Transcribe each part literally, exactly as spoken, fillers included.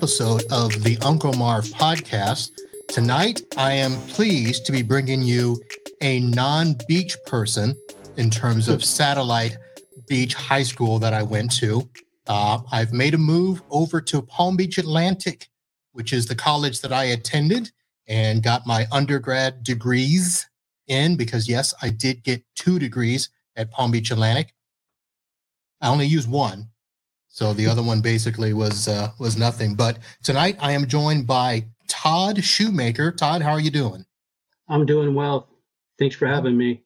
episode of the Uncle Marv podcast. Tonight, I am pleased to be bringing you a non-beach person in terms of satellite beach high school that I went to. Uh, I've made a move over to Palm Beach Atlantic, which is the college that I attended and got my undergrad degrees in, because yes, I did get two degrees at Palm Beach Atlantic. I only used one, so the other one basically was uh, was nothing. But tonight I am joined by Todd Shoemaker. Todd, how are you doing? I'm doing well. Thanks for having me.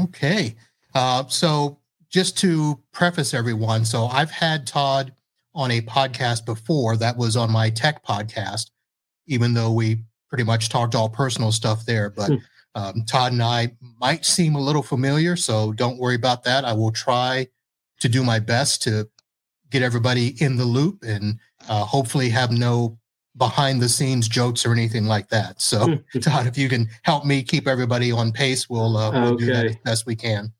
Okay. Uh, so just to preface everyone, so I've had Todd on a podcast before. That was on my tech podcast, even though we pretty much talked all personal stuff there. But um, Todd and I might seem a little familiar, so don't worry about that. I will try to do my best to get everybody in the loop and uh, hopefully have no behind-the-scenes jokes or anything like that. So, Todd, if you can help me keep everybody on pace, we'll, uh, we'll okay. do that as best we can.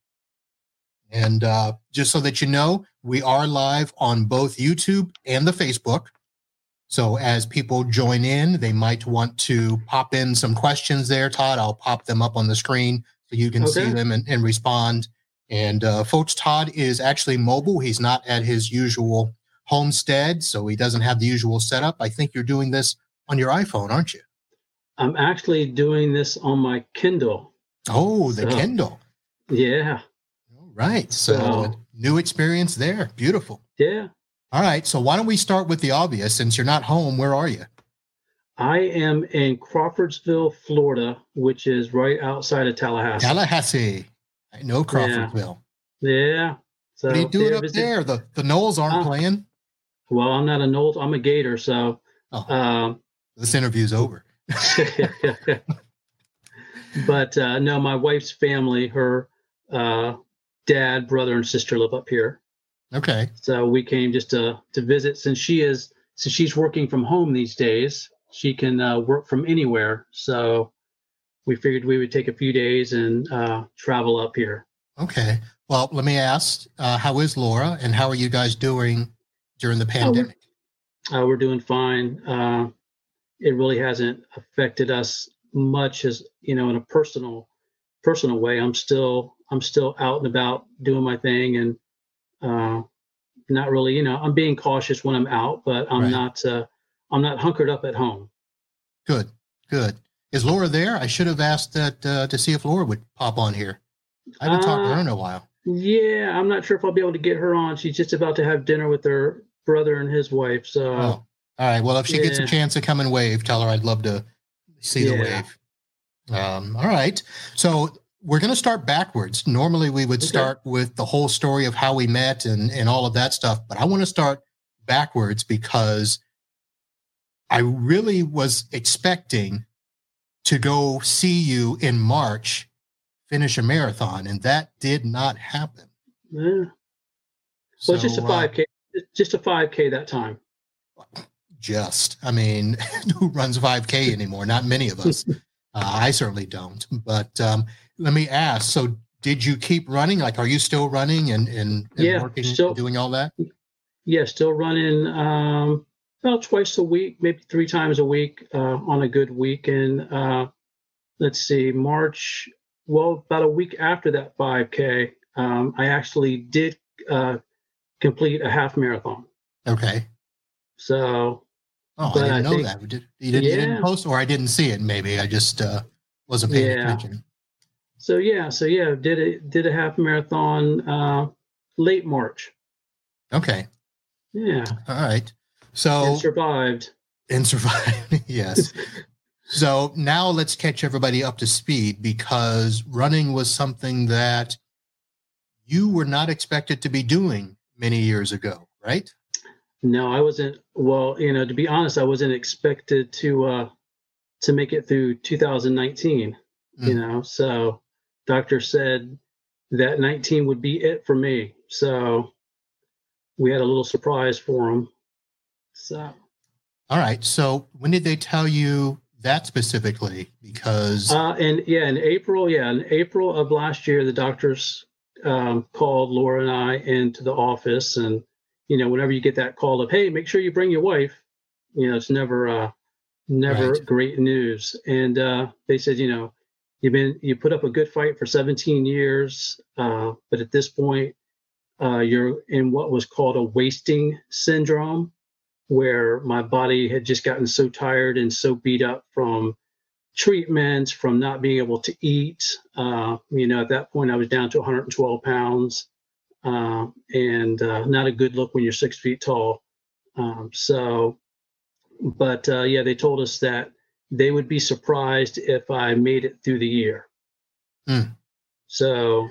And uh, just so that you know, we are live on both YouTube and the Facebook. So as people join in, they might want to pop in some questions there, Todd. I'll pop them up on the screen so you can okay. see them and, and respond. And uh, folks, Todd is actually mobile. He's not at his usual homestead, so he doesn't have the usual setup. I think you're doing this on your iPhone, aren't you? I'm actually doing this on my Kindle. Oh, the so, Kindle. Yeah. All right. So, so new experience there. Beautiful. Yeah. All right. So why don't we start with the obvious? Since you're not home, where are you? I am in Crawfordsville, Florida, which is right outside of Tallahassee. Tallahassee. I know Crawfordsville. Yeah. yeah. So what are you doing up visiting there? The the Knowles aren't uh, playing? Well, I'm not a Knowles. I'm a Gator, so. Oh. Um, this interview's over. But, uh, no, my wife's family, her uh, dad, brother, and sister live up here. Okay. So we came just to, to visit. Since she is since she's working from home these days, she can uh, work from anywhere, so. We figured we would take a few days and uh, travel up here. Okay. Well, let me ask, uh, how is Laura, and how are you guys doing during the pandemic? Oh, we're, uh, we're doing fine. Uh, it really hasn't affected us much, as you know, in a personal, personal way. I'm still, I'm still out and about doing my thing, and uh, not really, you know, I'm being cautious when I'm out, but I'm right. not, uh, I'm not hunkered up at home. Good. Good. Is Laura there? I should have asked that uh, to see if Laura would pop on here. I haven't uh, talked to her in a while. Yeah, I'm not sure if I'll be able to get her on. She's just about to have dinner with her brother and his wife. So, oh. all right. Well, if she yeah. gets a chance to come and wave, tell her I'd love to see yeah. the wave. Um, all right. So we're going to start backwards. Normally, we would okay. start with the whole story of how we met and, and all of that stuff. But I want to start backwards because I really was expecting to go see you in March, finish a marathon, and that did not happen. Yeah. Well, so, it's just a five K. Uh, just a five K that time. Just. I mean, who runs five K anymore? Not many of us. uh, I certainly don't. But um, let me ask, so did you keep running? Like, are you still running and, and, and yeah, working still, and doing all that? Yeah, still running um, about twice a week, maybe three times a week uh, on a good week. And uh, let's see, March, well, about a week after that five K, um, I actually did uh, complete a half marathon. Okay. So. Oh, I didn't I know think, that. We did, you, didn't, yeah. you didn't post, or I didn't see it, maybe. I just uh, wasn't paying yeah. attention. So, yeah. So, yeah, did a, did a half marathon uh, late March. Okay. Yeah. All right. So and survived and survived. Yes. So now let's catch everybody up to speed, because running was something that you were not expected to be doing many years ago, right? No, I wasn't. Well, you know, to be honest, I wasn't expected to, uh, to make it through two thousand nineteen, mm. you know, so doctor said that nineteen would be it for me. So we had a little surprise for him. So, all right. So, when did they tell you that specifically? Because, uh, and yeah, in April, yeah, in April of last year, the doctors um, called Laura and I into the office, and you know, whenever you get that call of, "Hey, make sure you bring your wife," you know, it's never, uh, never right. great news. And uh, they said, you know, you've been, you put up a good fight for seventeen years, uh, but at this point, uh, you're in what was called a wasting syndrome, where my body had just gotten so tired and so beat up from treatments, from not being able to eat. Uh, you know, at that point, I was down to one hundred twelve pounds, uh, and uh, not a good look when you're six feet tall. Um, so, but uh, yeah, they told us that they would be surprised if I made it through the year. Mm. So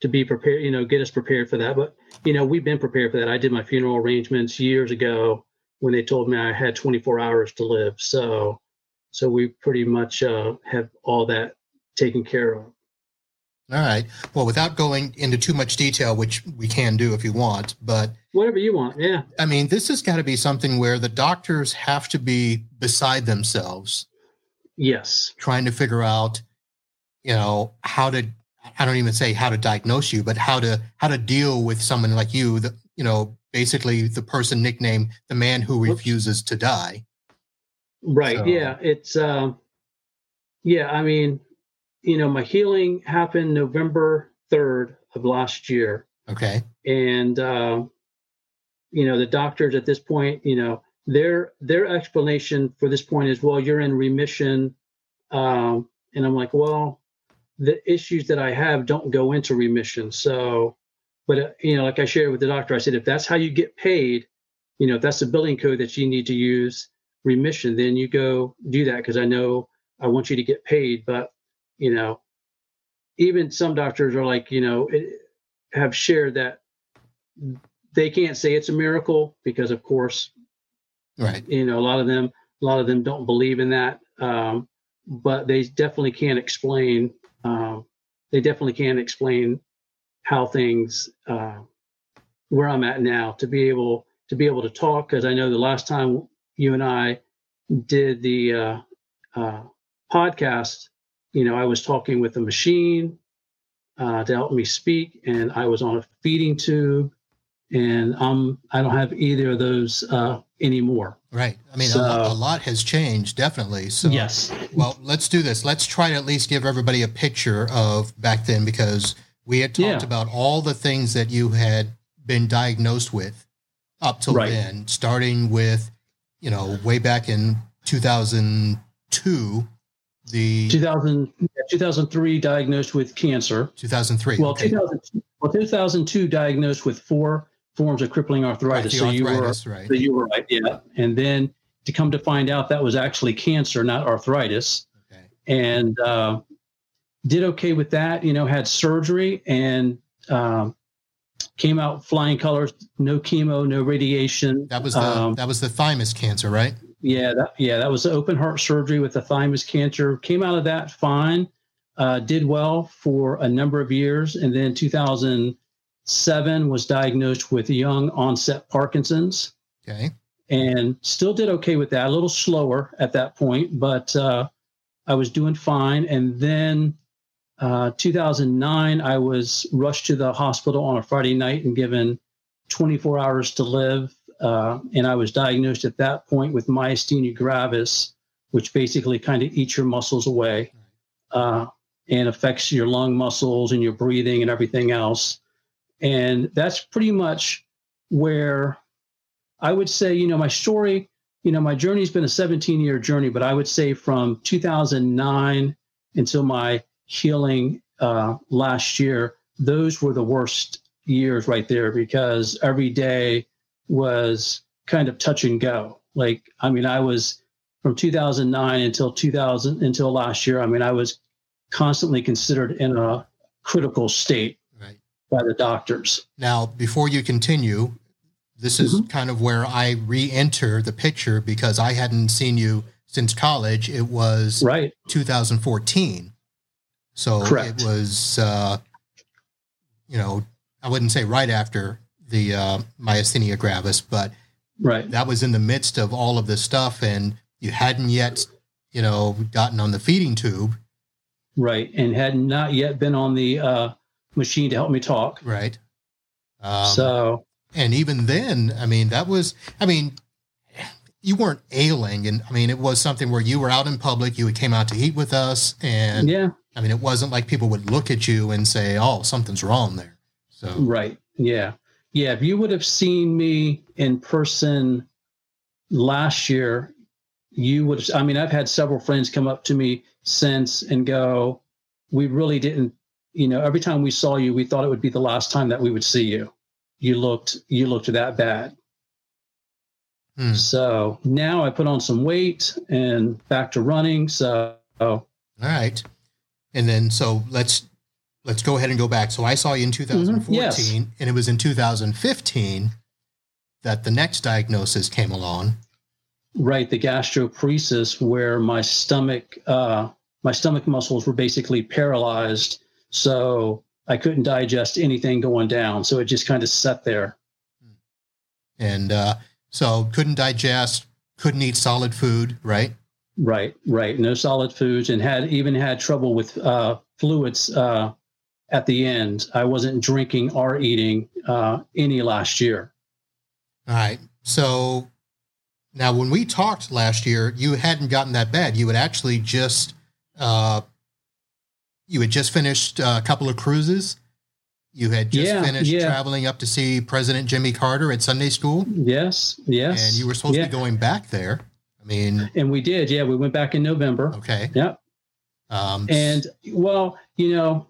to be prepared, you know, get us prepared for that. But, you know, we've been prepared for that. I did my funeral arrangements years ago when they told me I had twenty-four hours to live. So, so we pretty much uh, have all that taken care of. All right. Well, without going into too much detail, which we can do if you want, but whatever you want. Yeah. I mean, this has got to be something where the doctors have to be beside themselves. Yes. Trying to figure out, you know, how to, I don't even say how to diagnose you, but how to, how to deal with someone like you, the, you know, basically the person nicknamed the man who refuses to die. Right. So. Yeah. It's, um, yeah, I mean, you know, my healing happened November third of last year. Okay. And, uh, you know, the doctors at this point, you know, their their explanation for this point is, well, you're in remission. Um, and I'm like, well, the issues that I have don't go into remission. So, but, uh, you know, like I shared with the doctor, I said, if that's how you get paid, you know, if that's the billing code that you need to use, remission, then you go do that, because I know I want you to get paid. But, you know, even some doctors are like, you know, it, have shared that they can't say it's a miracle because, of course, right. You know, a lot of them, a lot of them don't believe in that, um, but they definitely can't explain. Um, they definitely can't explain how things, uh, where I'm at now, to be able to be able to talk. Because I know the last time you and I did the uh, uh, podcast, you know, I was talking with a machine uh, to help me speak, and I was on a feeding tube, and um, I don't have either of those uh, anymore. Right. I mean, so, a, lot, a lot has changed, definitely. So, yes. Well, let's do this. Let's try to at least give everybody a picture of back then, because we had talked yeah. about all the things that you had been diagnosed with up till right. then, starting with, you know, way back in two thousand two. The two thousand, two thousand three diagnosed with cancer. two thousand three. Well, okay. two thousand, well, two thousand two diagnosed with four forms of crippling arthritis. Right, so arthritis, you were right. So you were right. Yeah. And then to come to find out that was actually cancer, not arthritis. Okay. And uh, did okay with that. You know, had surgery and um, came out flying colors. No chemo, no radiation. That was the um, that was the thymus cancer, right? Yeah, that, yeah, that was open heart surgery with the thymus cancer. Came out of that fine, uh, did well for a number of years, and then two thousand seven was diagnosed with young onset Parkinson's. Okay, and still did okay with that. A little slower at that point, but uh, I was doing fine. And then uh, two thousand nine, I was rushed to the hospital on a Friday night and given twenty-four hours to live. Uh, and I was diagnosed at that point with myasthenia gravis, which basically kind of eats your muscles away uh, and affects your lung muscles and your breathing and everything else. And that's pretty much where I would say, you know, my story, you know, my journey has been a seventeen-year journey, but I would say from two thousand nine until my healing uh, last year, those were the worst years right there, because every day was kind of touch and go. Like, I mean, I was from two thousand nine until two thousand until last year. I mean, I was constantly considered in a critical state right. by the doctors. Now, before you continue, this is mm-hmm. kind of where I re-enter the picture, because I hadn't seen you since college. It was right. two thousand fourteen. So Correct. It was, uh, you know, I wouldn't say right after the uh, myasthenia gravis, but right. that was in the midst of all of this stuff, and you hadn't yet, you know, gotten on the feeding tube. Right, and had not yet been on the uh, machine to help me talk. Right. Um, so. And even then, I mean, that was, I mean, you weren't ailing. And I mean, it was something where you were out in public, you came out to eat with us. And yeah, I mean, it wasn't like people would look at you and say, oh, something's wrong there. So, right. Yeah. Yeah. If you would have seen me in person last year, you would have, I mean, I've had several friends come up to me since and go, we really didn't, you know, every time we saw you, we thought it would be the last time that we would see you. You looked, you looked that bad. Hmm. So now I put on some weight and back to running. So. All right. And then, so let's, let's go ahead and go back. So I saw you in two thousand fourteen, mm-hmm. yes. and it was in two thousand fifteen that the next diagnosis came along. Right. The gastroparesis, where my stomach, uh, my stomach muscles were basically paralyzed. So I couldn't digest anything going down. So it just kind of sat there. And uh, so couldn't digest, couldn't eat solid food, right? Right, right. No solid foods, and had even had trouble with uh, fluids uh, at the end. I wasn't drinking or eating uh, any last year. All right. So now when we talked last year, you hadn't gotten that bad. You had actually just... Uh, You had just finished a couple of cruises. You had just yeah, finished yeah. traveling up to see President Jimmy Carter at Sunday school. Yes, yes. And you were supposed yeah. to be going back there. I mean. And we did. Yeah, we went back in November. Okay. Yep. Um, and, well, you know,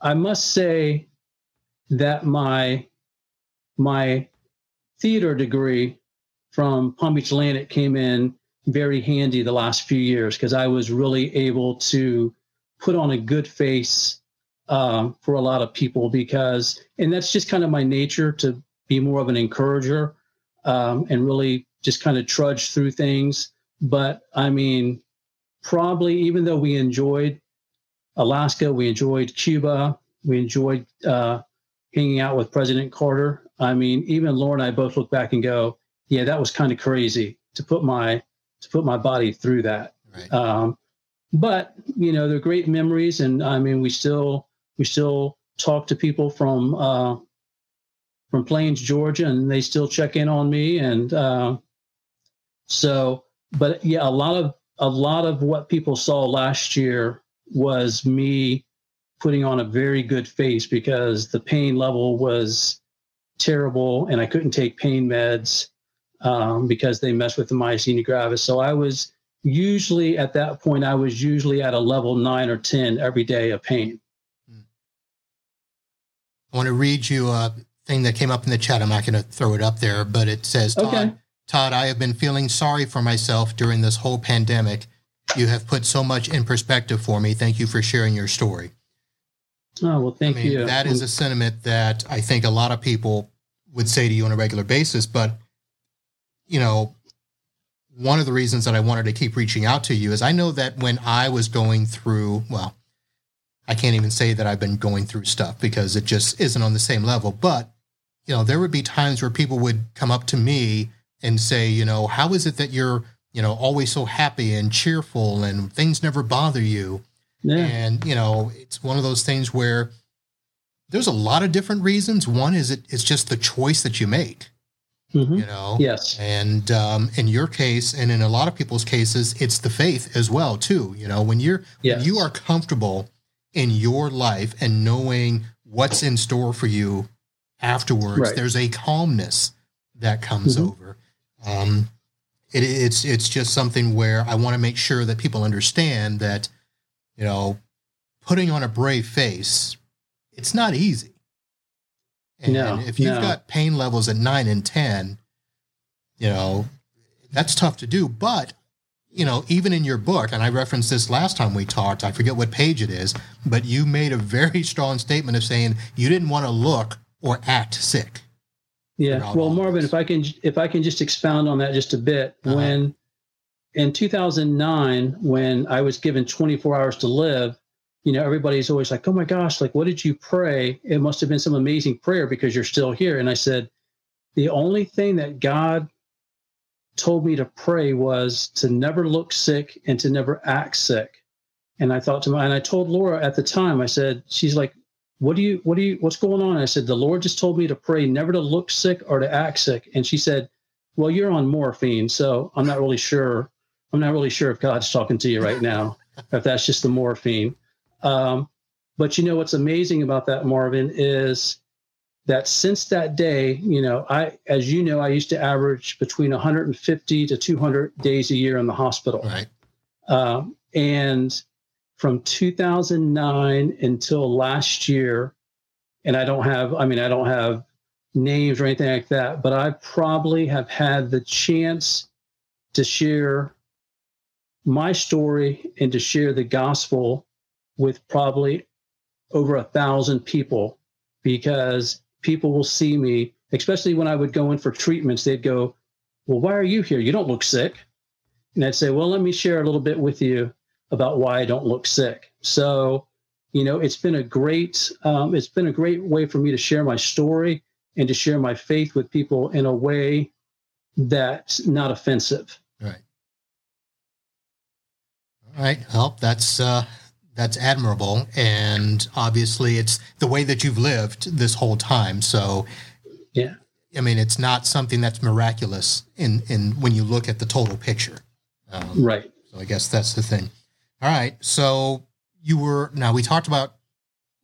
I must say that my my theater degree from Palm Beach Atlantic came in very handy the last few years, because I was really able to put on a good face um, for a lot of people, because, and that's just kind of my nature, to be more of an encourager um, and really just kind of trudge through things. But I mean, probably even though we enjoyed Alaska, we enjoyed Cuba, we enjoyed uh, hanging out with President Carter. I mean, even Laura and I both look back and go, yeah, that was kind of crazy to put my, to put my body through that. Right. Um, But, you know, they're great memories. And I mean, we still we still talk to people from uh, from Plains, Georgia, and they still check in on me. And uh, so, but yeah, a lot of a lot of what people saw last year was me putting on a very good face, because the pain level was terrible and I couldn't take pain meds um, because they mess with the myasthenia gravis. So I was. Usually at that point, I was usually at a level nine or ten every day of pain. I want to read you a thing that came up in the chat. I'm not going to throw it up there, but it says, Todd, okay. Todd, I have been feeling sorry for myself during this whole pandemic. You have put so much in perspective for me. Thank you for sharing your story. Oh, well, thank I mean, you. That is a sentiment that I think a lot of people would say to you on a regular basis, but, you know, one of the reasons that I wanted to keep reaching out to you is I know that when I was going through, well, I can't even say that I've been going through stuff, because it just isn't on the same level. But, you know, there would be times where people would come up to me and say, you know, how is it that you're, you know, always so happy and cheerful and things never bother you? Yeah. And, you know, it's one of those things where there's a lot of different reasons. One is it, it's just the choice that you make. Mm-hmm. You know, yes. And um, in your case, and in a lot of people's cases, it's the faith as well, too. You know, when you're yes. when you are comfortable in your life and knowing what's in store for you afterwards, right. there's a calmness that comes mm-hmm. over. Um, it, it's it's just something where I want to make sure that people understand that, you know, putting on a brave face, it's not easy. And no, if you've no. got pain levels at nine and ten, you know, that's tough to do. But, you know, even in your book, and I referenced this last time we talked, I forget what page it is, but you made a very strong statement of saying you didn't want to look or act sick. Yeah. Well, Marvin, if I can, if I can just expound on that just a bit, uh-huh. when in two thousand nine, when I was given twenty-four hours to live, you know, everybody's always like, oh my gosh, like, what did you pray? It must have been some amazing prayer because you're still here. And I said, the only thing that God told me to pray was to never look sick and to never act sick. And I thought to my, and I told Laura at the time, I said, she's like, what do you, what do you, what's going on? And I said, the Lord just told me to pray never to look sick or to act sick. And she said, well, you're on morphine, so I'm not really sure. I'm not really sure if God's talking to you right now, or if that's just the morphine. Um, but you know, what's amazing about that, Marvin, is that since that day, you know, I, as you know, I used to average between one hundred fifty to two hundred days a year in the hospital. Right. Um, and from two thousand nine until last year, and I don't have, I mean, I don't have names or anything like that, but I probably have had the chance to share my story and to share the gospel with probably over a thousand people, because people will see me, especially when I would go in for treatments, they'd go, well, why are you here? You don't look sick. And I'd say, well, let me share a little bit with you about why I don't look sick. So, you know, it's been a great, um, it's been a great way for me to share my story and to share my faith with people in a way that's not offensive. Right. All right. Well, that's, uh, that's admirable. And obviously it's the way that you've lived this whole time. So, yeah, I mean, it's not something that's miraculous in, in when you look at the total picture. Um, right. So I guess that's the thing. All right. So you were, now we talked about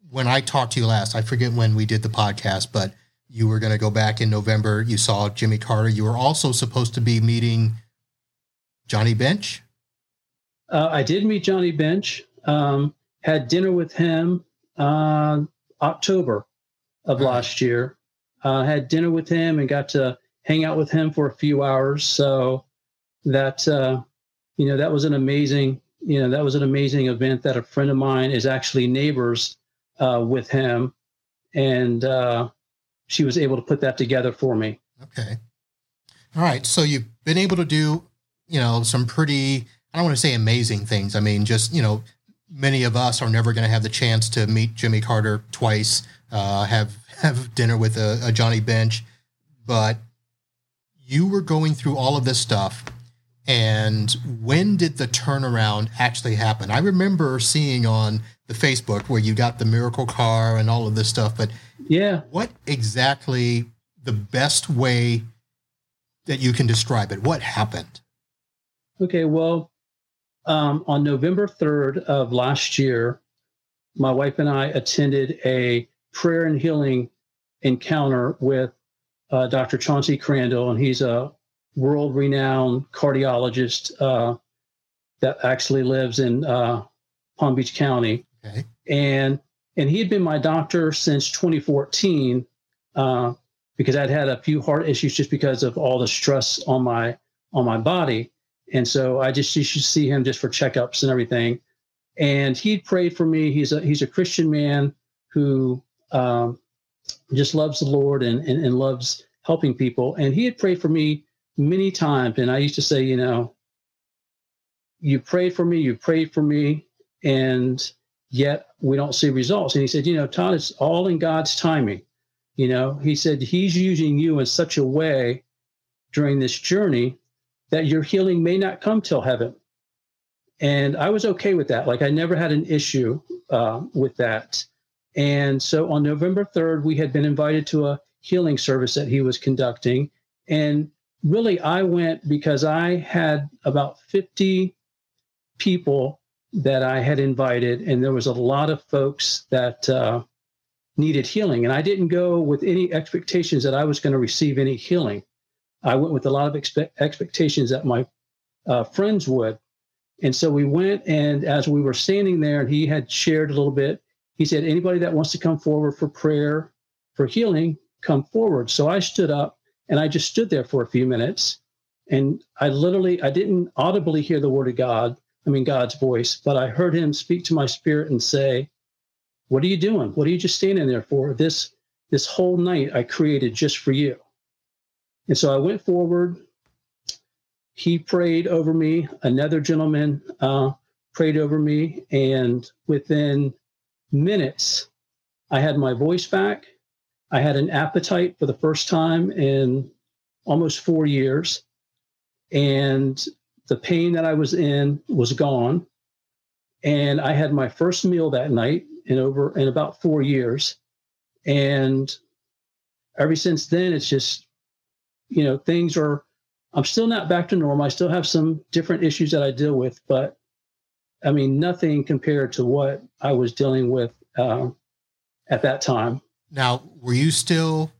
when I talked to you last, I forget when we did the podcast, but you were going to go back in November. You saw Jimmy Carter. You were also supposed to be meeting Johnny Bench. Uh, I did meet Johnny Bench. Um, had dinner with him uh, October of right. last year. Uh, had dinner with him and got to hang out with him for a few hours. So that uh, you know, that was an amazing you know that was an amazing event. That a friend of mine is actually neighbors uh, with him, and uh, she was able to put that together for me. Okay, all right. So you've been able to do you know some pretty, I don't want to say amazing things. I mean, just you know. Many of us are never going to have the chance to meet Jimmy Carter twice, uh, have have dinner with a, a Johnny Bench, but you were going through all of this stuff, and when did the turnaround actually happen? I remember seeing on the Facebook where you got the miracle car and all of this stuff, but yeah, what exactly the best way that you can describe it? What happened? Okay, well. Um, on November third of last year, my wife and I attended a prayer and healing encounter with uh, Doctor Chauncey Crandall, and he's a world-renowned cardiologist uh, that actually lives in uh, Palm Beach County. Okay. And and he had been my doctor since twenty fourteen uh, because I'd had a few heart issues just because of all the stress on my on my body. And so I just used to see him just for checkups and everything. And he prayed for me. He's a he's a Christian man who um, just loves the Lord and, and, and loves helping people. And he had prayed for me many times. And I used to say, you know, you prayed for me, you prayed for me, and yet we don't see results. And he said, you know, Todd, it's all in God's timing. You know, he said he's using you in such a way during this journey that your healing may not come till heaven. And I was okay with that. Like I never had an issue uh, with that. And so on November third, we had been invited to a healing service that he was conducting. And really I went because I had about fifty people that I had invited. And there was a lot of folks that uh, needed healing. And I didn't go with any expectations that I was going to receive any healing. I went with a lot of expe- expectations that my uh, friends would. And so we went, and as we were standing there, and he had shared a little bit, he said, anybody that wants to come forward for prayer, for healing, come forward. So I stood up, and I just stood there for a few minutes. And I literally, I didn't audibly hear the word of God, I mean, God's voice, but I heard him speak to my spirit and say, what are you doing? What are you just standing there for? This, this whole night I created just for you. And so I went forward. He prayed over me. Another gentleman uh, prayed over me. And within minutes, I had my voice back. I had an appetite for the first time in almost four years. And the pain that I was in was gone. And I had my first meal that night in over in about four years. And ever since then, it's just, you know, things are I'm still not back to normal. I still have some different issues that I deal with, but I mean, nothing compared to what I was dealing with um, at that time. Now, were you still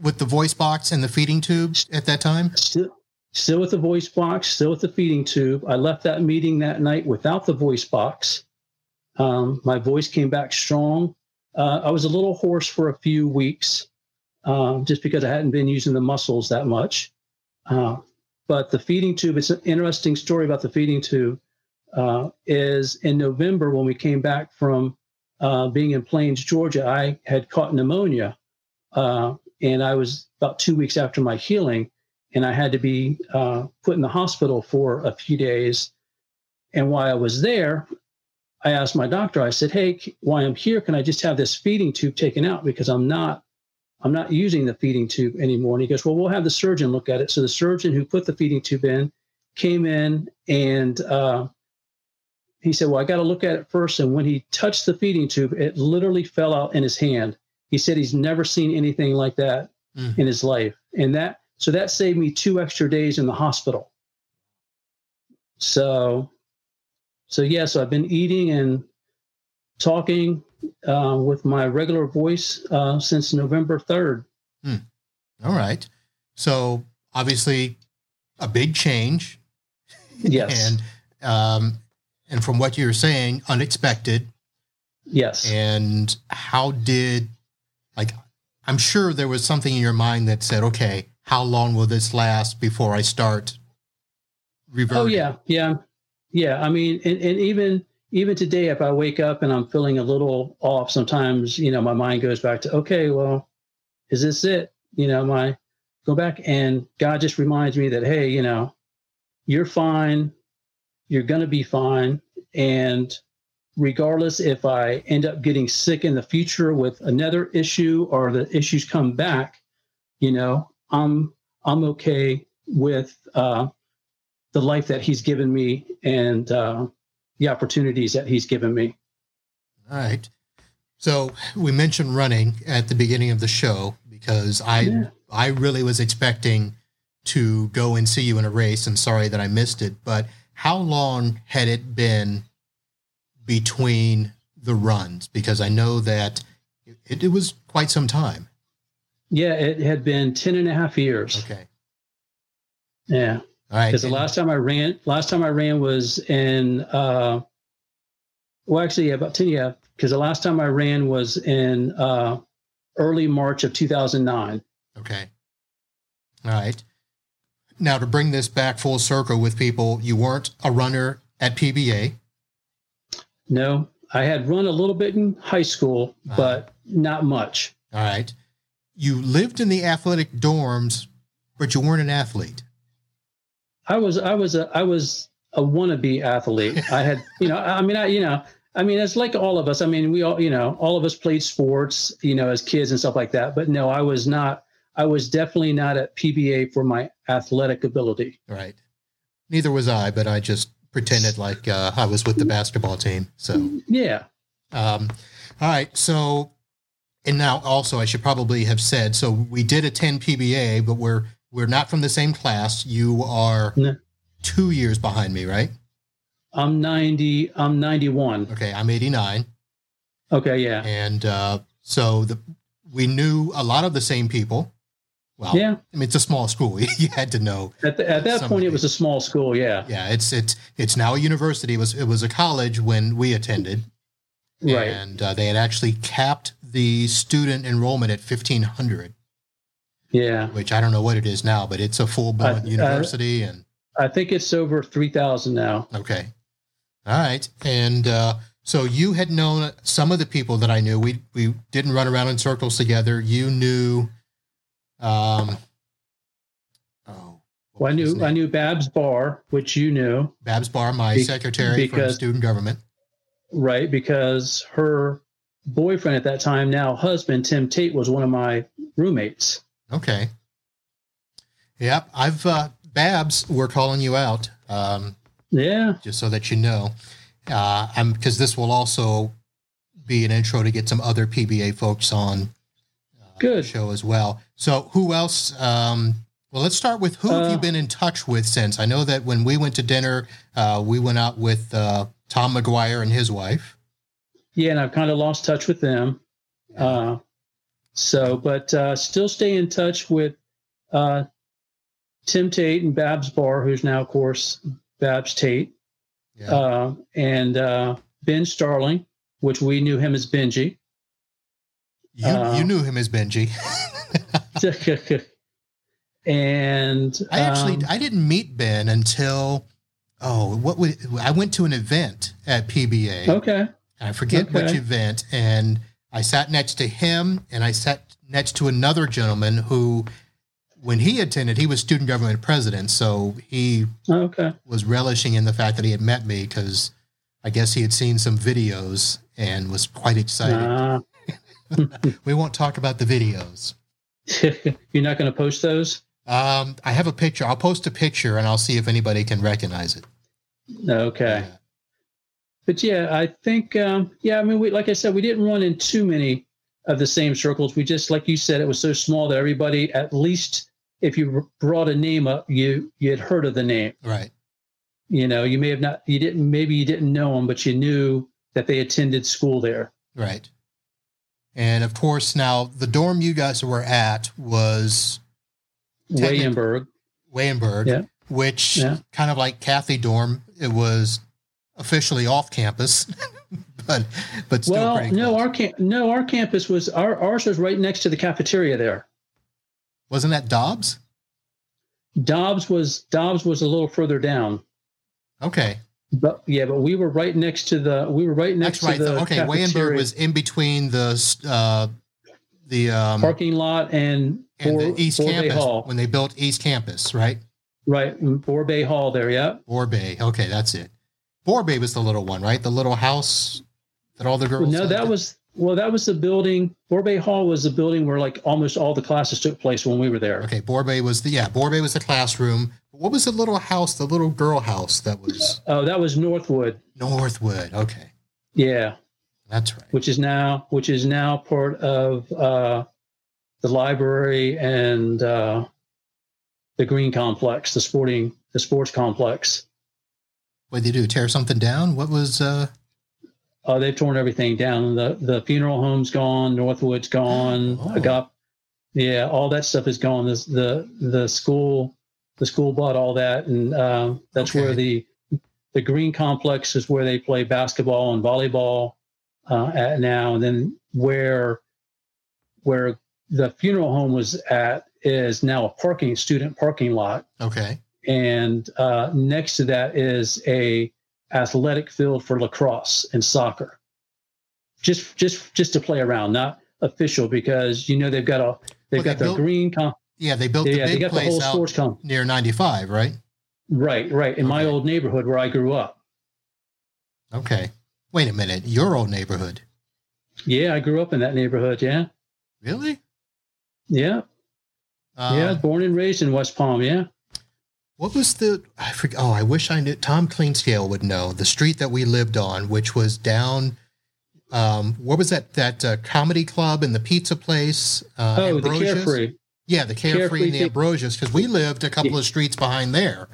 with the voice box and the feeding tube at that time? Still, still with the voice box, still with the feeding tube. I left that meeting that night without the voice box. Um, my voice came back strong. Uh, I was a little hoarse for a few weeks um, just because I hadn't been using the muscles that much. Uh, but the feeding tube, it's an interesting story about the feeding tube. Uh, is in November when we came back from uh, being in Plains, Georgia, I had caught pneumonia, uh, and I was about two weeks after my healing, and I had to be uh, put in the hospital for a few days. And while I was there, I asked my doctor, I said, hey, while I'm here, can I just have this feeding tube taken out? Because I'm not, I'm not using the feeding tube anymore. And he goes, well, we'll have the surgeon look at it. So the surgeon who put the feeding tube in came in and, uh, he said, well, I got to look at it first. And when he touched the feeding tube, it literally fell out in his hand. He said he's never seen anything like that mm. in his life. And that, so that saved me two extra days in the hospital. So, so yes, yeah, so I've been eating and talking uh, with my regular voice uh, since November third. Mm. All right. So obviously a big change. Yes. and, um, And from what you were saying, unexpected. Yes. And how did, like, I'm sure there was something in your mind that said, okay, how long will this last before I start reverting? Oh, yeah, yeah, yeah. I mean, and, and even even today, if I wake up and I'm feeling a little off, sometimes, you know, my mind goes back to, okay, well, is this it? You know, my, go back and God just reminds me that, hey, you know, you're fine. You're going to be fine. And regardless if I end up getting sick in the future with another issue or the issues come back, you know, I'm I'm okay with uh, the life that he's given me and uh, the opportunities that he's given me. All right. So we mentioned running at the beginning of the show because I yeah. I really was expecting to go and see you in a race, and sorry that I missed it, but how long had it been between the runs? Because I know that it, it was quite some time. Yeah, it had been ten and a half years. Okay. Yeah. All right. Because the last time I ran, last time I ran was in, uh, well, actually, yeah, about ten, yeah. Because the last time I ran was in uh, early March of two thousand nine. Okay. All right. Now, to bring this back full circle with people, you weren't a runner at P B A. No, I had run a little bit in high school, uh-huh. but not much. All right. You lived in the athletic dorms, but you weren't an athlete. I was, I was, a, I was a wannabe athlete. I had, you know, I mean, I, you know, I mean, it's like all of us. I mean, we all, you know, all of us played sports, you know, as kids and stuff like that. But no, I was not. I was definitely not at P B A for my athletic ability. Right. Neither was I, but I just pretended like uh, I was with the basketball team. So yeah. Um, all right. So, and now also I should probably have said, so we did attend P B A, but we're, we're not from the same class. You are no. two years behind me, right? I'm ninety. I'm ninety-one. Okay. I'm eighty-nine. Okay. Yeah. And uh, so the, we knew a lot of the same people. Well, yeah. I mean, it's a small school. You had to know. At, the, at that somebody. point, it was a small school. Yeah. Yeah. It's it's it's now a university. It was it was a college when we attended, right? And uh, they had actually capped the student enrollment at fifteen hundred. Yeah. Which I don't know what it is now, but it's a full blown I, university, I, and I think it's over three thousand now. Okay. All right, and uh, so you had known some of the people that I knew. We we didn't run around in circles together. You knew. Um. Oh, well, I knew I knew Babs Barr, which you knew. Babs Barr, my Be- secretary because, for student government. Right, because her boyfriend at that time, now husband, Tim Tate, was one of my roommates. Okay. Yep, I've uh, Babs. We're calling you out. Um, yeah. Just so that you know, uh, I'm because this will also be an intro to get some other P B A folks on. Good show as well. So who else? Um, Well, let's start with who uh, have you been in touch with since? I know that when we went to dinner, uh, we went out with uh, Tom McGuire and his wife. Yeah, and I've kind of lost touch with them. Uh, so, but uh, still stay in touch with uh, Tim Tate and Babs Barr, who's now, of course, Babs Tate, yeah. uh, and uh, Ben Starling, which we knew him as Benji. You, uh, you knew him as Benji. And I actually, um, I didn't meet Ben until, oh, what would, I went to an event at P B A. Okay. I forget okay. which event. And I sat next to him and I sat next to another gentleman who, when he attended, he was student government president. So he okay. was relishing in the fact that he had met me because I guess he had seen some videos and was quite excited. Uh. We won't talk about the videos. You're not going to post those? Um, I have a picture. I'll post a picture and I'll see if anybody can recognize it. Okay. Yeah. But yeah, I think, um, yeah, I mean, we, like I said, we didn't run in too many of the same circles. We just, like you said, it was so small that everybody, at least if you brought a name up, you, you had heard of the name. Right. You know, you may have not, you didn't, maybe you didn't know them, but you knew that they attended school there. Right. And of course, now the dorm you guys were at was Weinberg, Weinberg, yeah. which yeah. kind of like Kathy Dorm, it was officially off campus, but but still well, pretty no, close. our camp, no, our campus was our ours was right next to the cafeteria there. Wasn't that Dobbs? Dobbs was Dobbs was a little further down. Okay. But yeah, but we were right next to the we were right next That's right. to the okay. Cafeteria. Weinberg was in between the uh, the um, parking lot and. And Bor- the East Borbe Campus, Hall. When they built East Campus, right? Right. Borbe Hall there, yeah. Borbe. Okay, that's it. Borbe was the little one, right? The little house that all the girls... No, that in. was... Well, that was the building... Borbe Hall was the building where, like, almost all the classes took place when we were there. Okay, Borbe was the... Yeah, Borbe was the classroom. What was the little house, the little girl house that was... Oh, that was Northwood. Northwood, okay. Yeah. That's right. Which is now, which is now part of... Uh, the library and uh, the green complex, the sporting, the sports complex. What did they do? Tear something down? What was? Uh... Uh, they've torn everything down. The the funeral home's gone. Northwood's gone. Oh. Agop, yeah, all that stuff is gone. This, the the school, the school bought all that, and uh, that's okay. where the the green complex is where they play basketball and volleyball uh, at now, and then where where. The funeral home was at is now a parking student parking lot. Okay. And uh, next to that is a athletic field for lacrosse and soccer. Just, just, just to play around, not official, because you know they've got a they've well, got they the built, green. Com- yeah, they built. They, the yeah, big they got place the whole sports com- near ninety-five, right? Right, right. In okay. my old neighborhood where I grew up. Okay. Wait a minute. Your old neighborhood. Yeah, I grew up in that neighborhood. Yeah. Really? Yeah. Uh, yeah. Born and raised in West Palm. Yeah. What was the, I forget. Oh, I wish I knew. Tom Cleanscale would know the street that we lived on, which was down. Um, what was that, that uh, comedy club and the pizza place? Uh, oh, Ambrosia's? The Carefree. Yeah. The Carefree, Carefree and the thing. Ambrosia's. Cause we lived a couple yeah. of streets behind there.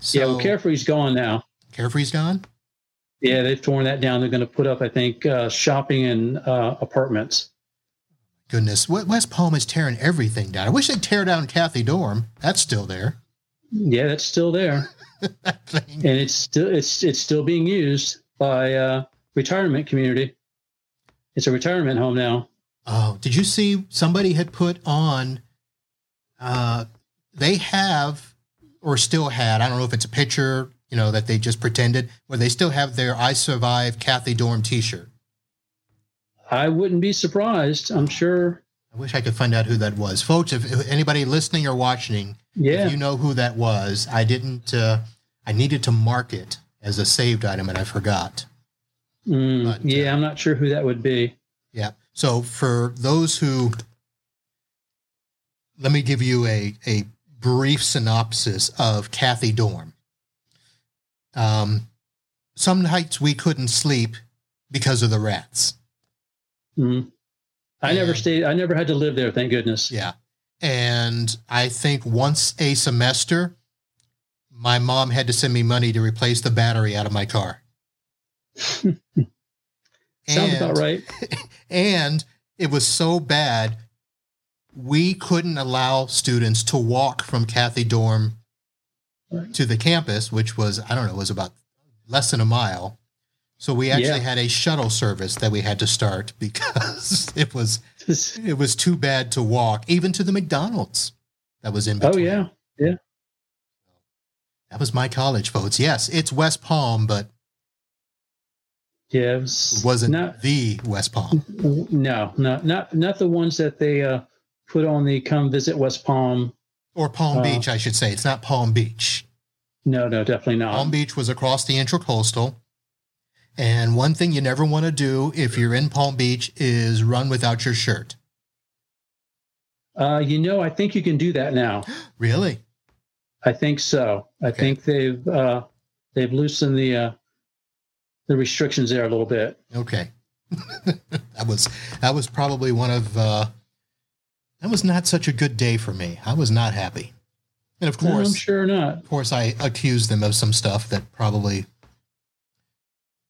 So, yeah. Well, Carefree's gone now. Carefree's gone. Yeah. They've torn that down. They're going to put up, I think, uh, shopping and uh, apartments. Goodness, West Palm is tearing everything down. I wish they'd tear down Kathy Dorm. That's still there. Yeah, that's still there. That thing. And it's still it's it's still being used by uh, retirement community. It's a retirement home now. Oh, did you see somebody had put on, uh, they have or still had, I don't know if it's a picture, you know, that they just pretended, where they still have their I Survive Kathy Dorm t-shirt. I wouldn't be surprised. I'm sure. I wish I could find out who that was. Folks, if, if anybody listening or watching, yeah. if you know who that was, I didn't, uh, I needed to mark it as a saved item and I forgot. Mm, but, yeah. Uh, I'm not sure who that would be. Yeah. So for those who, let me give you a, a brief synopsis of Kathy Dorm. Um, some nights we couldn't sleep because of the rats. Mm-hmm. I and, never stayed. I never had to live there. Thank goodness. Yeah. And I think once a semester, my mom had to send me money to replace the battery out of my car. Sounds and, about right. And it was so bad, we couldn't allow students to walk from Kathy Dorm right. to the campus, which was, I don't know, was about less than a mile. So we actually yeah. had a shuttle service that we had to start because it was it was too bad to walk, even to the McDonald's that was in between. Oh, yeah. Yeah. That was my college, folks. Yes, it's West Palm, but yeah, it was wasn't not, the West Palm. No, no, not not the ones that they uh, put on the Come Visit West Palm. Or Palm uh, Beach, I should say. It's not Palm Beach. No, no, definitely not. Palm Beach was across the Intracoastal. And one thing you never want to do if you're in Palm Beach is run without your shirt. Uh, you know, I think you can do that now. Really? I think so. I okay. think they've uh, they've loosened the uh, the restrictions there a little bit. Okay, that was that was probably one of uh, that was not such a good day for me. I was not happy, and of course, no, I'm sure not. Of course, I accused them of some stuff that probably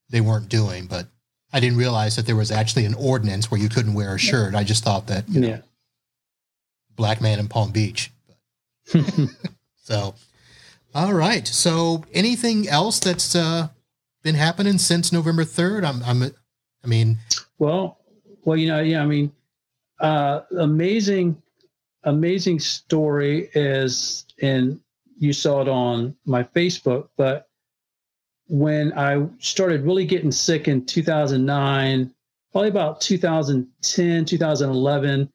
they weren't doing, but I didn't realize that there was actually an ordinance where you couldn't wear a shirt. I just thought that, you know, yeah. black man in Palm Beach. So, all right. So anything else that's uh, been happening since November third? I'm, I'm, I mean, well, well, you know, yeah, I mean, uh, amazing, amazing story is, and you saw it on my Facebook, but when I started really getting sick in two thousand nine, probably about two thousand ten, two thousand eleven,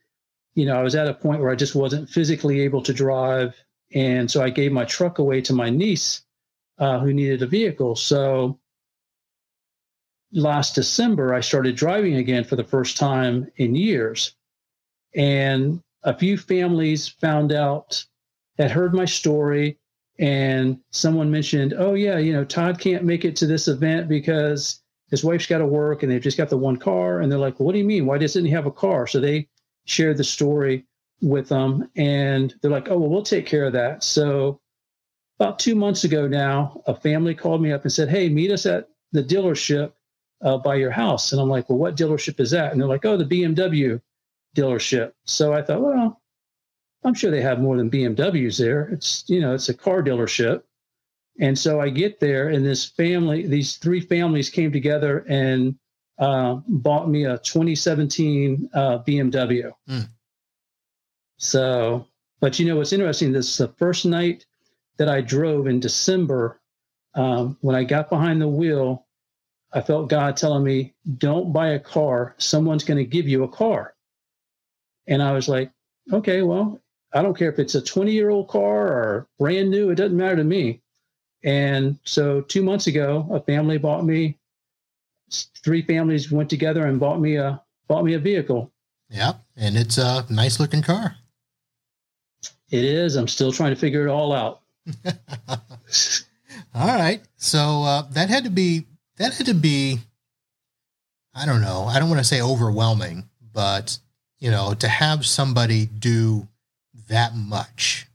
you know, I was at a point where I just wasn't physically able to drive. And so I gave my truck away to my niece uh, who needed a vehicle. So last December, I started driving again for the first time in years. And a few families found out, had heard my story. And someone mentioned, oh, yeah, you know, Todd can't make it to this event because his wife's got to work and they've just got the one car. And they're like, well, what do you mean? Why doesn't he have a car? So they shared the story with them. And they're like, oh, well, we'll take care of that. So about two months ago now, a family called me up and said, hey, meet us at the dealership uh, by your house. And I'm like, well, what dealership is that? And they're like, oh, the B M W dealership. So I thought, well, I'm sure they have more than B M Ws there. It's, you know, it's a car dealership. And so I get there and this family, these three families came together and uh, bought me a twenty seventeen uh, B M W. Mm. So, but you know, what's interesting, this is the first night that I drove in December. Um, when I got behind the wheel, I felt God telling me, don't buy a car. Someone's going to give you a car. And I was like, okay, well, I don't care if it's a twenty-year-old car or brand new. It doesn't matter to me. And so two months ago, a family bought me, three families went together and bought me a bought me a vehicle. Yeah, and it's a nice-looking car. It is. I'm still trying to figure it all out. All right. So uh, that had to be, that had to be, I don't know, I don't want to say overwhelming, but, you know, to have somebody do that much.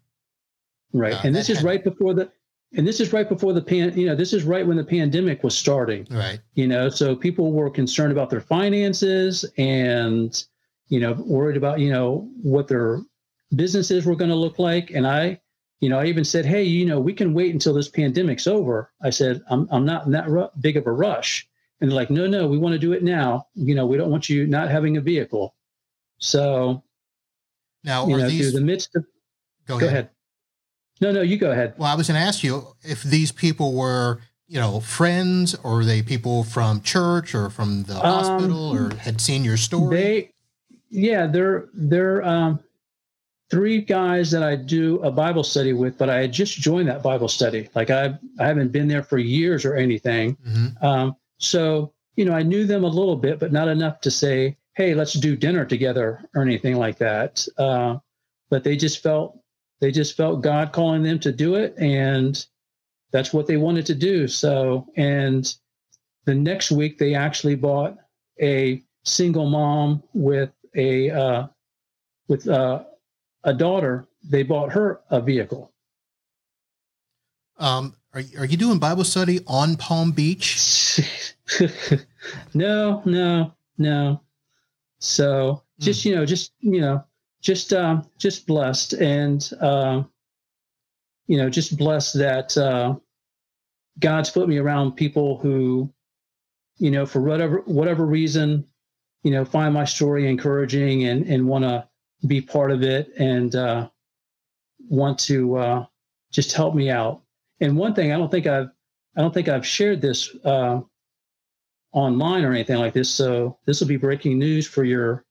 Right. Uh, and this is right before the, and this is right before the pan, you know, this is right when the pandemic was starting. Right. You know, so people were concerned about their finances and, you know, worried about, you know, what their businesses were going to look like. And I, you know, I even said, hey, you know, we can wait until this pandemic's over. I said, I'm I'm not in that ru- big of a rush. And they're like, no, no, we want to do it now. You know, we don't want you not having a vehicle. So now, you know, these, through the midst of, go, go ahead. ahead. No, no, you go ahead. Well, I was going to ask you if these people were, you know, friends or are they people from church or from the um, hospital or had seen your story? They, yeah, they're, they're um, three guys that I do a Bible study with, but I had just joined that Bible study. Like I, I haven't been there for years or anything. Mm-hmm. Um, so, you know, I knew them a little bit, but not enough to say, hey, let's do dinner together or anything like that. Uh, but they just felt, they just felt God calling them to do it. And that's what they wanted to do. So, and the next week they actually bought a single mom with a, uh, with, uh, a daughter, they bought her a vehicle. Um, are, are you doing Bible study on Palm Beach? no, no, no. So just, mm. you know, just, you know, just, um, just blessed and, um, uh, you know, just blessed that, uh, God's put me around people who, you know, for whatever, whatever reason, you know, find my story encouraging and, and want to be part of it and, uh, want to, uh, just help me out. And one thing I don't think I've, I don't think I've shared this, uh, online or anything like this. So this will be breaking news for your,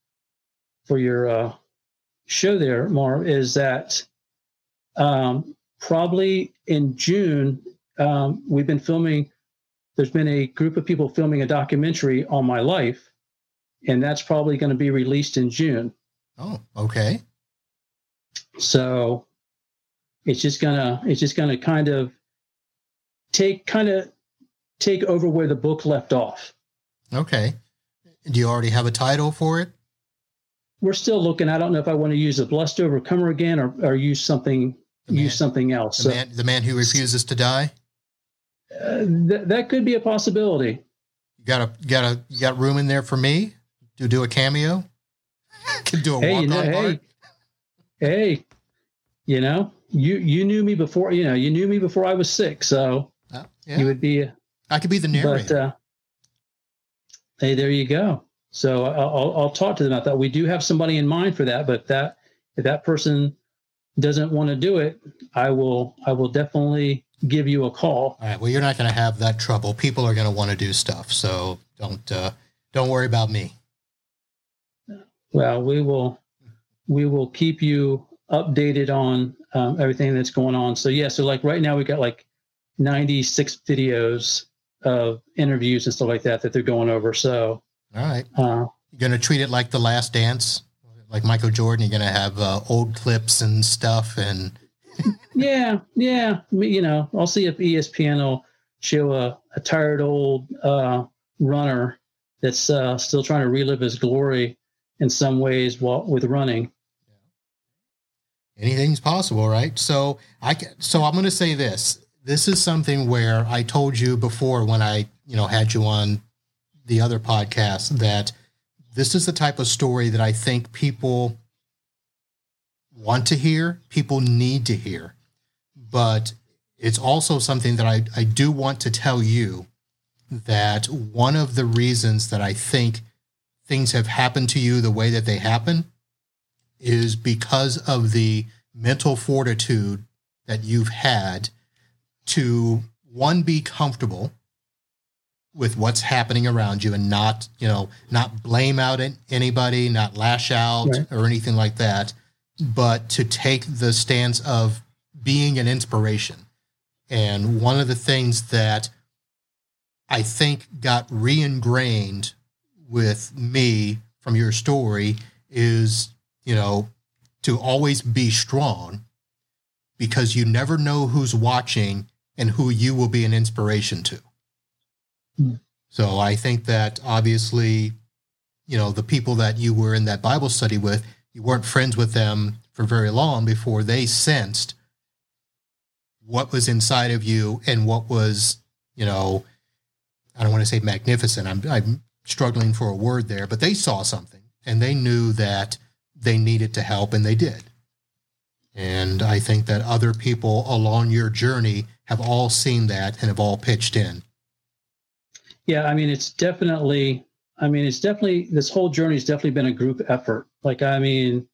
for your, uh, show there, Marv, is that, um, probably in June, um, we've been filming, there's been a group of people filming a documentary on my life, and that's probably going to be released in June. Oh, okay. So it's just gonna, it's just gonna kind of take, kind of take over where the book left off. Okay. Do you already have a title for it? We're still looking. I don't know if I want to use The Blessed Overcomer again, or, or use something, man, use something else. The, so, man, the man who refuses to die. Uh, th- that could be a possibility. You got a, got a, you got room in there for me to do a cameo? Can do a hey, walk you know, on hey, part? Hey, you know, you, you knew me before, you know, you knew me before I was six. So uh, yeah. you would be, I could be the narrator. But, uh, hey, there you go. So I'll, I'll talk to them about that. We do have somebody in mind for that, but that, if that person doesn't want to do it, I will, I will definitely give you a call. All right. Well, you're not going to have that trouble. People are going to want to do stuff. So don't, uh, don't worry about me. Well, we will, we will keep you updated on um, everything that's going on. So yeah. So like right now we've got like ninety-six videos of interviews and stuff like that, that they're going over. So. All right. Uh, you're going to treat it like The Last Dance, like Michael Jordan. You're going to have uh, old clips and stuff. And yeah, yeah. You know, I'll see if E S P N will show a, a tired old uh, runner that's uh, still trying to relive his glory in some ways while, with running. Anything's possible, right? So I can, so I'm going to say this. This is something where I told you before when I, you know, had you on the other podcast, that this is the type of story that I think people want to hear, people need to hear. But it's also something that I, I do want to tell you that one of the reasons that I think things have happened to you the way that they happen is because of the mental fortitude that you've had to, one, be comfortable with what's happening around you and not, you know, not blame out anybody, not lash out right. or anything like that, but to take the stance of being an inspiration. And one of the things that I think got re-ingrained with me from your story is, you know, to always be strong, because you never know who's watching and who you will be an inspiration to. So I think that obviously, you know, the people that you were in that Bible study with, you weren't friends with them for very long before they sensed what was inside of you and what was, you know, I don't want to say magnificent. I'm, I'm struggling for a word there, but they saw something and they knew that they needed to help, and they did. And I think that other people along your journey have all seen that and have all pitched in. Yeah, I mean, it's definitely, I mean, it's definitely, this whole journey has definitely been a group effort. Like, I mean,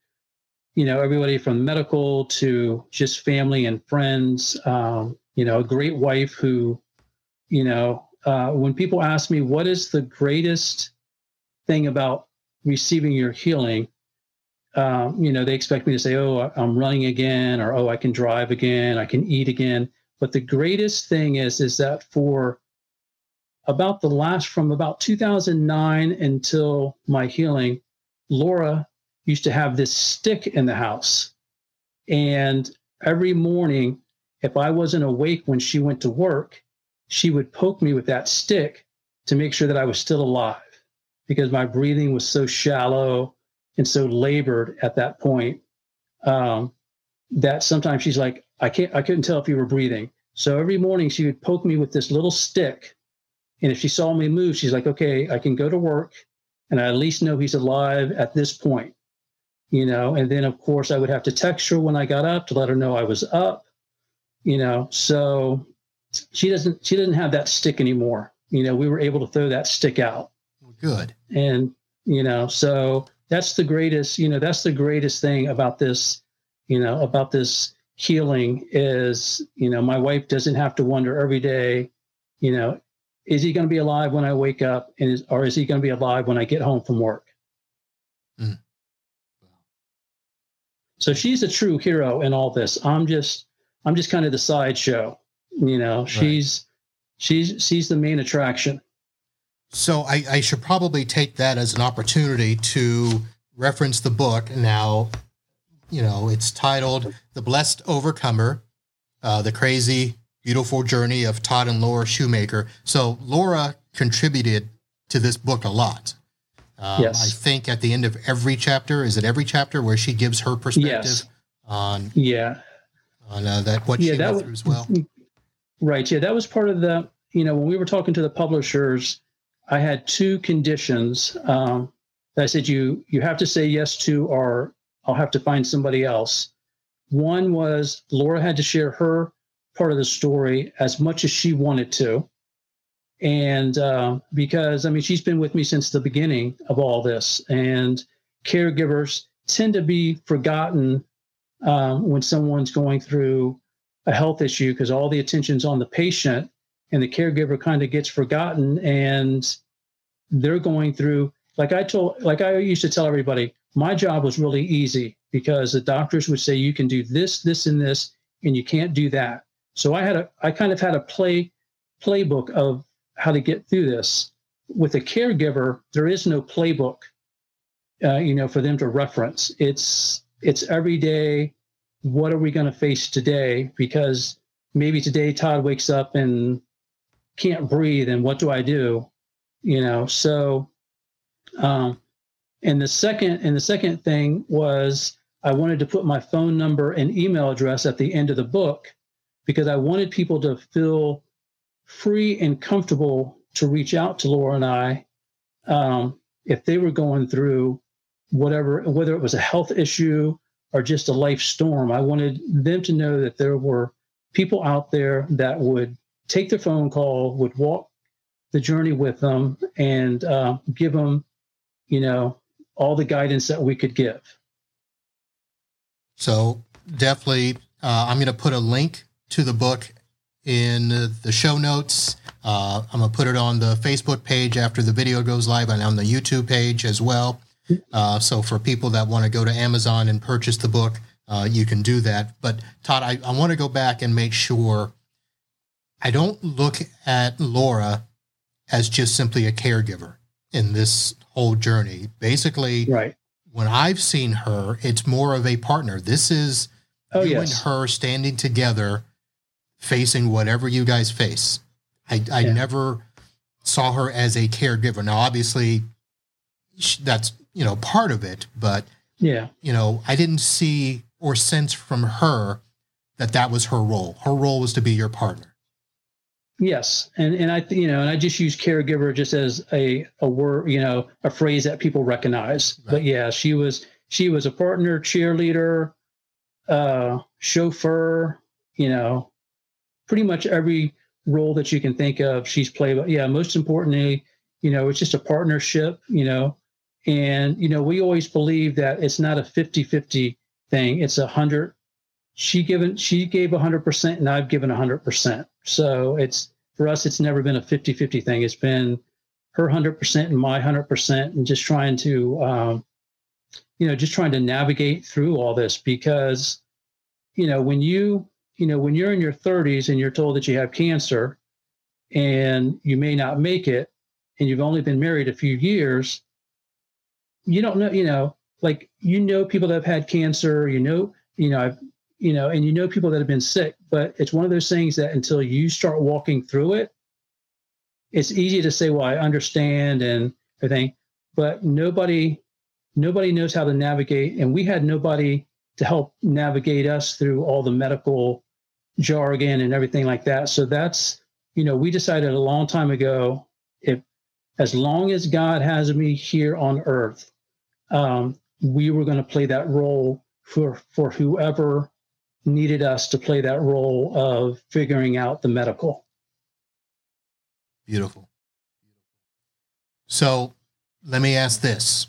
you know, everybody from medical to just family and friends, um, you know, a great wife who, you know, uh, when people ask me, what is the greatest thing about receiving your healing? Um, you know, they expect me to say, oh, I'm running again, or, oh, I can drive again, I can eat again. But the greatest thing is, is that for about the last, from about two thousand nine until my healing, Laura used to have this stick in the house. And every morning, if I wasn't awake when she went to work, she would poke me with that stick to make sure that I was still alive, because my breathing was so shallow and so labored at that point. um, that sometimes she's like, I can't, I couldn't tell if you were breathing. So every morning she would poke me with this little stick. And if she saw me move, she's like, okay, I can go to work and I at least know he's alive at this point, you know? And then of course I would have to text her when I got up to let her know I was up, you know? So she doesn't, she didn't have that stick anymore. You know, we were able to throw that stick out. Good. And, you know, so that's the greatest, you know, that's the greatest thing about this, you know, about this healing is, you know, my wife doesn't have to wonder every day, you know, is he going to be alive when I wake up, and is, or is he going to be alive when I get home from work? Mm. So she's a true hero in all this. I'm just, I'm just kind of the sideshow, you know, she's, right. she's, she's the main attraction. So I, I should probably take that as an opportunity to reference the book. Now, you know, it's titled The Blessed Overcomer, uh, The Crazy Beautiful Journey of Todd and Laura Shoemaker. So Laura contributed to this book a lot. Um, yes. I think at the end of every chapter, is it every chapter where she gives her perspective yes. on, yeah. on uh, that, what yeah, she that went was, through as well? Right. Yeah, that was part of the, you know, when we were talking to the publishers, I had two conditions um, that I said, you you have to say yes to, or I'll have to find somebody else. One was Laura had to share her part of the story as much as she wanted to. And uh, because, I mean, she's been with me since the beginning of all this. And caregivers tend to be forgotten um, when someone's going through a health issue because all the attention's on the patient. And the caregiver kind of gets forgotten, and they're going through, like I told, like I used to tell everybody, my job was really easy because the doctors would say, you can do this, this, and this, and you can't do that. So I had a, I kind of had a play playbook of how to get through this. With a caregiver, there is no playbook, uh, you know, for them to reference. It's, it's every day. What are we going to face today? Because maybe today Todd wakes up and can't breathe, and what do I do? You know, so, um, and the second, and the second thing was I wanted to put my phone number and email address at the end of the book because I wanted people to feel free and comfortable to reach out to Laura and I, um, if they were going through whatever, whether it was a health issue or just a life storm. I wanted them to know that there were people out there that would take their phone call, would walk the journey with them, and uh, give them, you know, all the guidance that we could give. So definitely, uh, I'm going to put a link to the book in the show notes. Uh, I'm going to put it on the Facebook page after the video goes live and on the YouTube page as well. Uh, so for people that want to go to Amazon and purchase the book, uh, you can do that. But Todd, I, I want to go back and make sure I don't look at Laura as just simply a caregiver in this whole journey. Basically, right. When I've seen her, it's more of a partner. This is oh, you yes. and her standing together, facing whatever you guys face. I, I yeah. never saw her as a caregiver. Now, obviously, that's, you know, part of it, but, yeah, you know, I didn't see or sense from her that that was her role. Her role was to be your partner. Yes. And, and I, you know, and I just use caregiver just as a, a word, you know, a phrase that people recognize, right. But yeah, she was, she was a partner, cheerleader, uh, chauffeur, you know, pretty much every role that you can think of she's played. But yeah, most importantly, you know, it's just a partnership, you know, and, you know, we always believe that it's not a fifty-fifty thing. It's a hundred. She given, she gave a hundred percent and I've given a hundred percent. So it's, for us, it's never been a fifty-fifty thing. It's been her one hundred percent and my one hundred percent and just trying to, um, you know, just trying to navigate through all this because, you know, when you, you know, when you're in your thirties and you're told that you have cancer and you may not make it and you've only been married a few years, you don't know, you know, like, you know, people that have had cancer, you know, you know, I've, you know, and you know people that have been sick, but it's one of those things that until you start walking through it, it's easy to say, well, I understand and everything, but nobody, nobody knows how to navigate. And we had nobody to help navigate us through all the medical jargon and everything like that. So that's, you know, we decided a long time ago, if as long as God has me here on earth, um, we were going to play that role for, for whoever needed us to play that role of figuring out the medical. Beautiful. So let me ask this.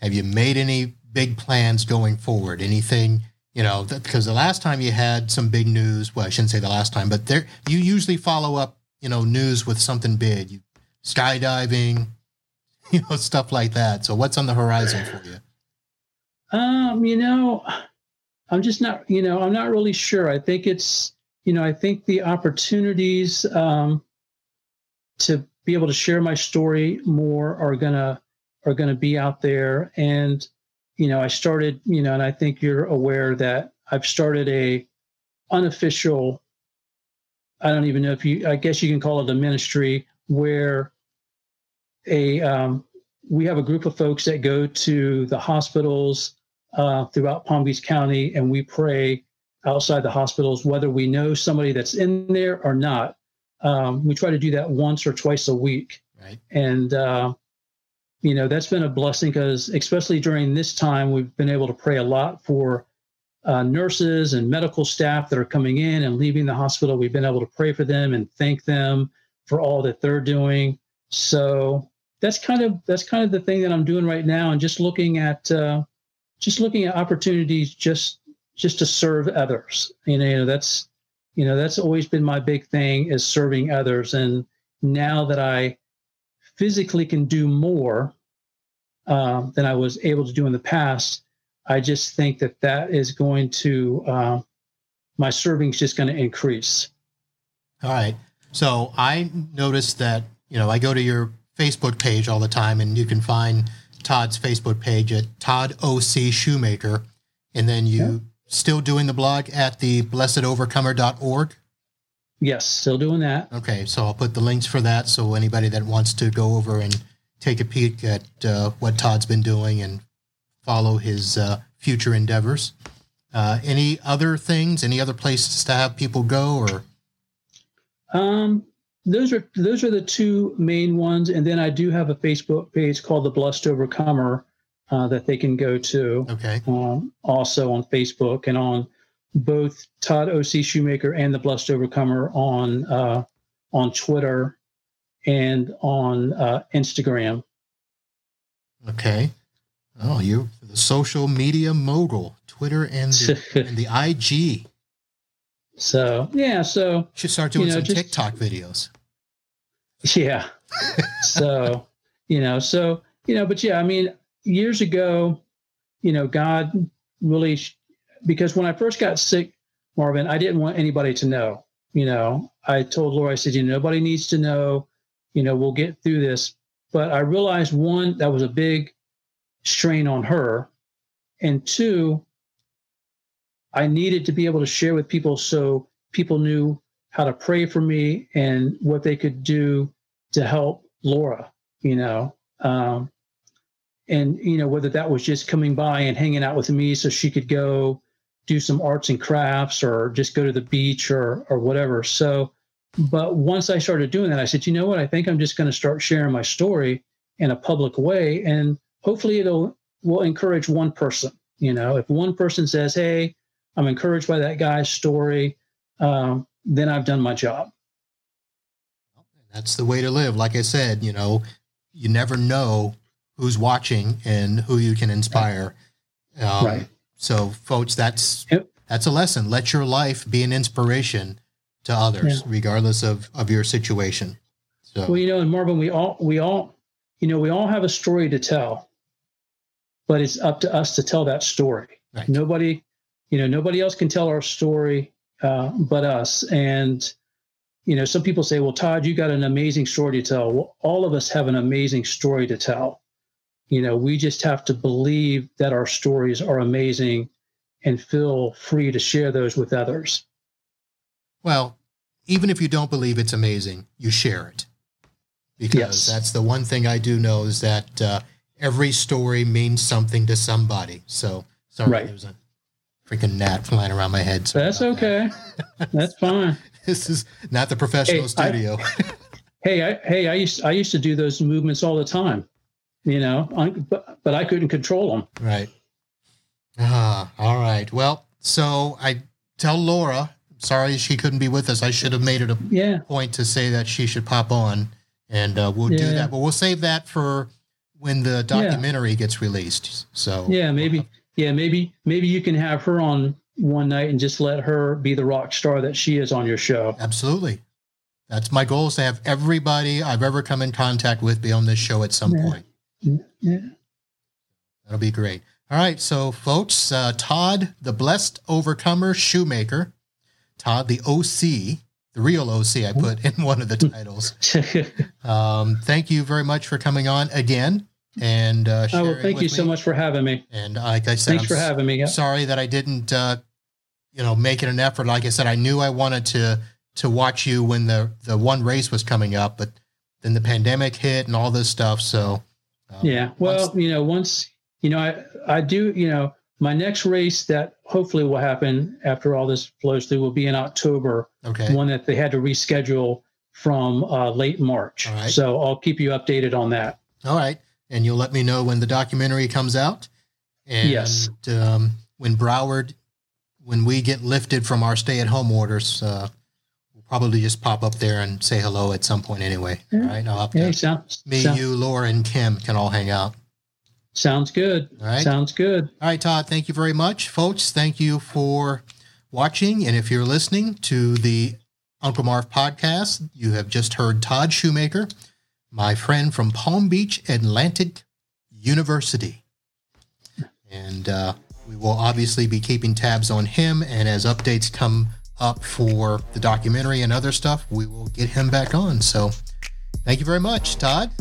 Have you made any big plans going forward? Anything, you know, because the last time you had some big news, well, I shouldn't say the last time, but there you usually follow up, you know, news with something big, you, skydiving, you know, stuff like that. So what's on the horizon for you? Um, you know, I'm just not, you know, I'm not really sure. I think it's, you know, I think the opportunities um, to be able to share my story more are gonna are gonna be out there. And, you know, I started, you know, and I think you're aware that I've started a unofficial, I don't even know if you, I guess you can call it a ministry, where a um, we have a group of folks that go to the hospitals Uh, throughout Palm Beach County, and we pray outside the hospitals, whether we know somebody that's in there or not. Um, we try to do that once or twice a week. Right. And, uh, you know, that's been a blessing because especially during this time, we've been able to pray a lot for uh, nurses and medical staff that are coming in and leaving the hospital. We've been able to pray for them and thank them for all that they're doing. So that's kind of, that's kind of the thing that I'm doing right now, and just looking at, uh, Just looking at opportunities, just just to serve others. You know, that's you know that's always been my big thing, is serving others. And now that I physically can do more um, than I was able to do in the past, I just think that that is going to uh, my serving's just going to increase. All right. So I noticed that you know I go to your Facebook page all the time, and you can find Todd's Facebook page at Todd O C Shoemaker. And then you yeah. still doing the blog at the blessed overcomer dot org? Yes, still doing that. Okay, so I'll put the links for that. So anybody that wants to go over and take a peek at uh, what Todd's been doing and follow his uh, future endeavors. Uh, any other things, any other places to have people go? Or Um. Those are those are the two main ones, and then I do have a Facebook page called The Blessed Overcomer uh, that they can go to. Okay. Um, also on Facebook, and on both Todd O C Shoemaker and The Blessed Overcomer on uh, on Twitter and on uh, Instagram. Okay. Oh, you're the social media mogul, Twitter and the, and the I G. So, yeah, so... Should start doing you know, some just, TikTok videos. Yeah. so, you know, so, you know, but yeah, I mean, years ago, you know, God really... Because when I first got sick, Marvin, I didn't want anybody to know. You know, I told Laura, I said, you know, nobody needs to know. You know, we'll get through this. But I realized, one, that was a big strain on her. And two... I needed to be able to share with people so people knew how to pray for me and what they could do to help Laura, you know. Um, and, you know, whether that was just coming by and hanging out with me so she could go do some arts and crafts or just go to the beach or or whatever. So, but once I started doing that, I said, you know what, I think I'm just going to start sharing my story in a public way. And hopefully it'll will encourage one person, you know. If one person says, hey, I'm encouraged by that guy's story, um, then I've done my job. That's the way to live. Like I said, you know, you never know who's watching and who you can inspire. Um, right. So, folks, that's yep. that's a lesson. Let your life be an inspiration to others, yeah. regardless of, of your situation. So. Well, you know, and Marvin, we all we all you know we all have a story to tell, but it's up to us to tell that story. Right. Nobody. You know, nobody else can tell our story uh, but us. And, you know, some people say, well, Todd, you got an amazing story to tell. Well, all of us have an amazing story to tell. You know, we just have to believe that our stories are amazing and feel free to share those with others. Well, even if you don't believe it's amazing, you share it. Because yes. that's the one thing I do know is that uh, every story means something to somebody. So, sorry, right. it was a freaking gnat flying around my head. Sorry That's okay. That. That's fine. This is not the professional hey, studio. I, hey, I, hey, I used I used to do those movements all the time, you know, I, but, but I couldn't control them. Right. Ah, all right. Well, so I tell Laura, sorry she couldn't be with us. I should have made it a yeah. point to say that she should pop on, and uh, we'll yeah. do that. But we'll save that for when the documentary yeah. gets released. So yeah, maybe, yeah, maybe, maybe you can have her on one night and just let her be the rock star that she is on your show. Absolutely. That's my goal, is to have everybody I've ever come in contact with be on this show at some yeah. point. Yeah. That'll be great. All right. So folks, uh, Todd, the Blessed Overcomer Shoemaker, Todd, the O C, the real O C I put in one of the titles. um, thank you very much for coming on again. And uh, sharing oh, well, thank with you me. so much for having me. And like I said, thanks I'm for having me. Yeah. Sorry that I didn't, uh, you know, make it an effort. Like I said, I knew I wanted to to watch you when the the one race was coming up, but then the pandemic hit and all this stuff. So um, yeah, well, once, you know, once you know, I I do, you know, my next race that hopefully will happen after all this flows through will be in October. Okay, one that they had to reschedule from uh, late March. All right. So I'll keep you updated on that. All right. And you'll let me know when the documentary comes out, and yes. um, when Broward, when we get lifted from our stay-at-home orders, uh, we'll probably just pop up there and say hello at some point anyway. Yeah. All right, I'll have to, yeah, sounds, me, sounds, you, Laura, and Kim can all hang out. Sounds good. All right, sounds good. All right, Todd, thank you very much, folks. Thank you for watching, and if you're listening to the Uncle Marv podcast, you have just heard Todd Shoemaker, my friend from Palm Beach Atlantic University. And uh, we will obviously be keeping tabs on him. And as updates come up for the documentary and other stuff, we will get him back on. So thank you very much, Todd.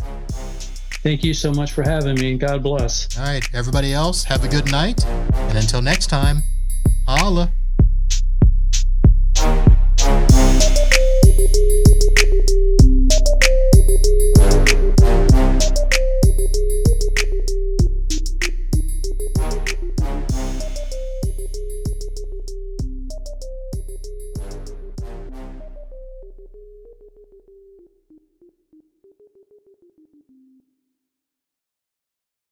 Thank you so much for having me. God bless. All right, everybody else, have a good night. And until next time, holla.